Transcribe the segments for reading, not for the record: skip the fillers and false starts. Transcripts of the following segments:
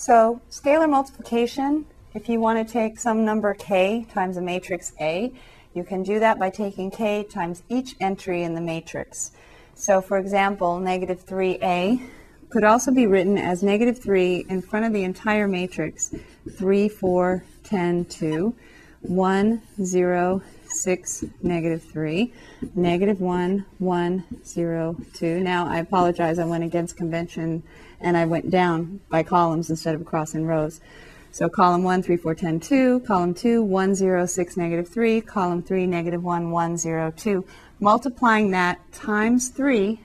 So scalar multiplication, if you want to take some number k times a matrix A, you can do that by taking k times each entry in the matrix. So for example, negative 3A could also be written as negative 3 in front of the entire matrix, 3, 4, 10, 2, 1, 0, 6, negative 3, negative 1, 1, 0, 2. Now I apologize, I went against convention and I went down by columns instead of across in rows. So column 1, 3, 4, 10, 2, column 2, 1, 0, 6, negative 3, column 3, negative 1, 1, 0, 2. Multiplying that times 3,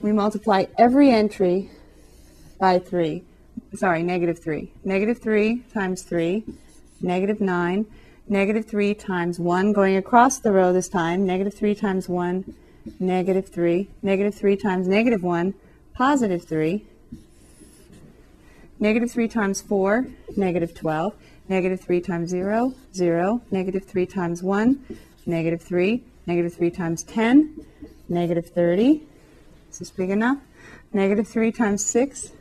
we multiply every entry by 3. Sorry, negative 3. Negative 3 times 3, negative 9, negative 3 times 1, going across the row this time, negative 3 times 1, negative 3, negative 3 times negative 1, positive 3, negative 3 times 4, negative 12, negative 3 times 0, 0, negative 3 times 1, negative 3, negative 3 times 10, negative 30. Is this big enough? Negative 3 times 6,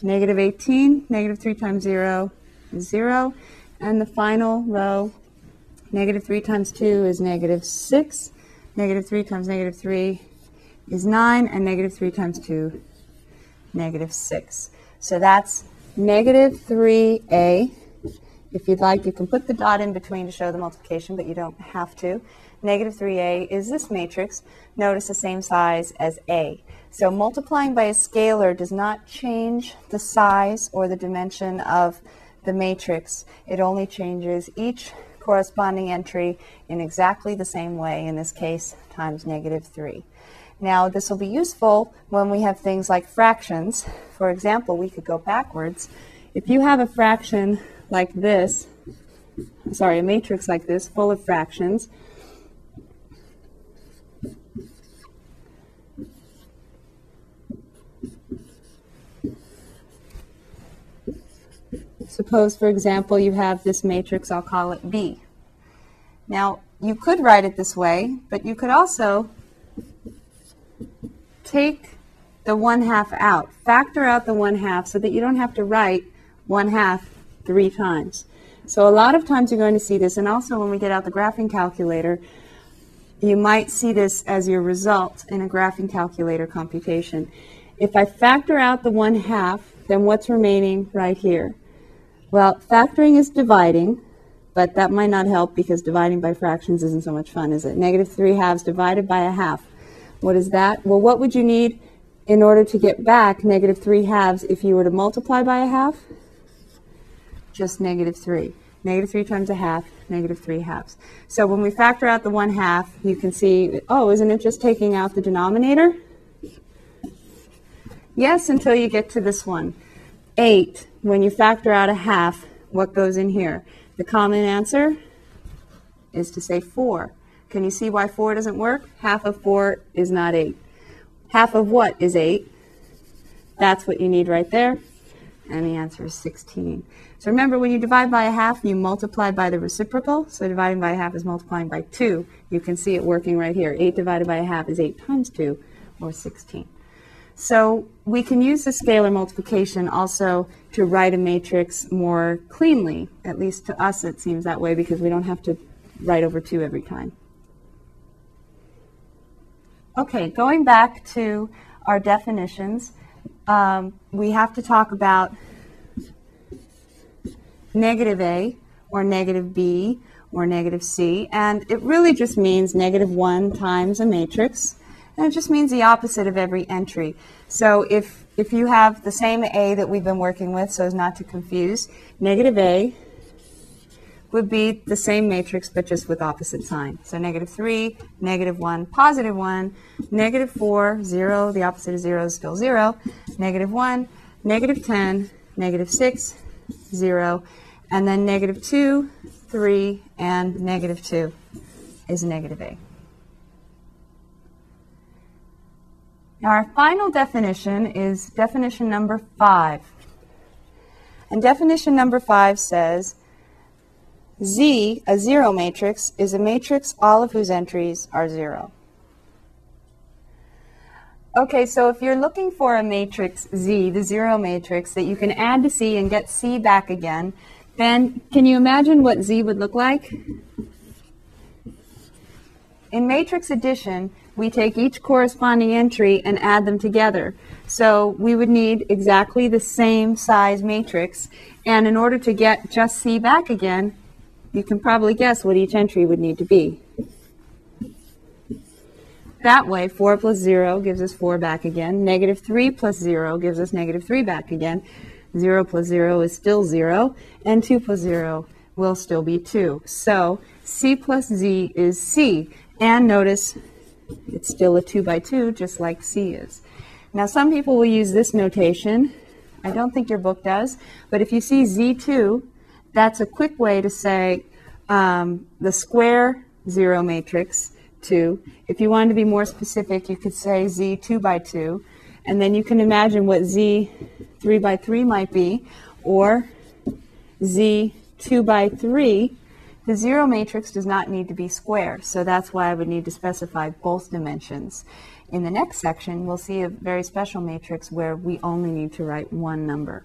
negative 18, negative 3 times 0 is 0. And the final row, negative 3 times 2 is negative 6, negative 3 times negative 3 is 9, and negative 3 times 2, negative 6. So that's negative 3A. If you'd like, you can put the dot in between to show the multiplication, but you don't have to. Negative 3A is this matrix. Notice the same size as A. So multiplying by a scalar does not change the size or the dimension of the matrix. It only changes each corresponding entry in exactly the same way, in this case, times negative 3. Now, this will be useful when we have things like fractions. For example, we could go backwards. If you have a fraction like this, sorry, a matrix like this full of fractions, suppose, for example, you have this matrix, I'll call it B. Now, you could write it this way, but you could also take the 1/2 out. Factor out the 1/2 so that you don't have to write 1/2 3 times. So a lot of times you're going to see this, and also when we get out the graphing calculator, you might see this as your result in a graphing calculator computation. If I factor out the 1/2, then what's remaining right here? Well, factoring is dividing, but that might not help because dividing by fractions isn't so much fun, is it? Negative 3/2 divided by 1/2. What is that? Well, what would you need in order to get back negative 3/2 if you were to multiply by 1/2? Just negative 3. Negative 3 times 1/2, negative 3/2. So when we factor out the 1/2, you can see, oh, isn't it just taking out the denominator? Yes, until you get to this one. 8. When you factor out 1/2, what goes in here? The common answer is to say 4. Can you see why 4 doesn't work? 1/2 of 4 is not 8. 1/2 of what is 8? That's what you need right there. And the answer is 16. So remember, when you divide by 1/2, you multiply by the reciprocal. So dividing by 1/2 is multiplying by 2. You can see it working right here. 8 divided by 1/2 is 8 times 2, or 16. So we can use the scalar multiplication also to write a matrix more cleanly. At least to us it seems that way, because we don't have to write over 2 every time. Okay, going back to our definitions, we have to talk about negative A, or negative B, or negative C, and it really just means negative 1 times a matrix. And it just means the opposite of every entry. So if you have the same A that we've been working with, so as not to confuse, negative A would be the same matrix, but just with opposite sign. So negative 3, negative 1, positive 1, negative 4, 0, the opposite of 0 is still 0, negative 1, negative 10, negative 6, 0, and then negative 2, 3, and negative 2 is negative A. Now, our final definition is definition number 5. And definition number 5 says Z, a zero matrix, is a matrix all of whose entries are 0. Okay, so if you're looking for a matrix Z, the zero matrix, that you can add to C and get C back again, then can you imagine what Z would look like? In matrix addition, we take each corresponding entry and add them together. So we would need exactly the same size matrix. And in order to get just C back again, you can probably guess what each entry would need to be. That way, 4 plus 0 gives us 4 back again. Negative 3 plus 0 gives us negative 3 back again. 0 plus 0 is still 0. And 2 plus 0 will still be 2. So C plus Z is C. And notice it's still a 2 by 2, just like C is. Now, some people will use this notation. I don't think your book does. But if you see Z2, that's a quick way to say the square 0 matrix 2. If you wanted to be more specific, you could say Z 2 by 2. And then you can imagine what Z 3 by 3 might be, or Z 2 by 3. The zero matrix does not need to be square, so that's why I would need to specify both dimensions. In the next section, we'll see a very special matrix where we only need to write one number.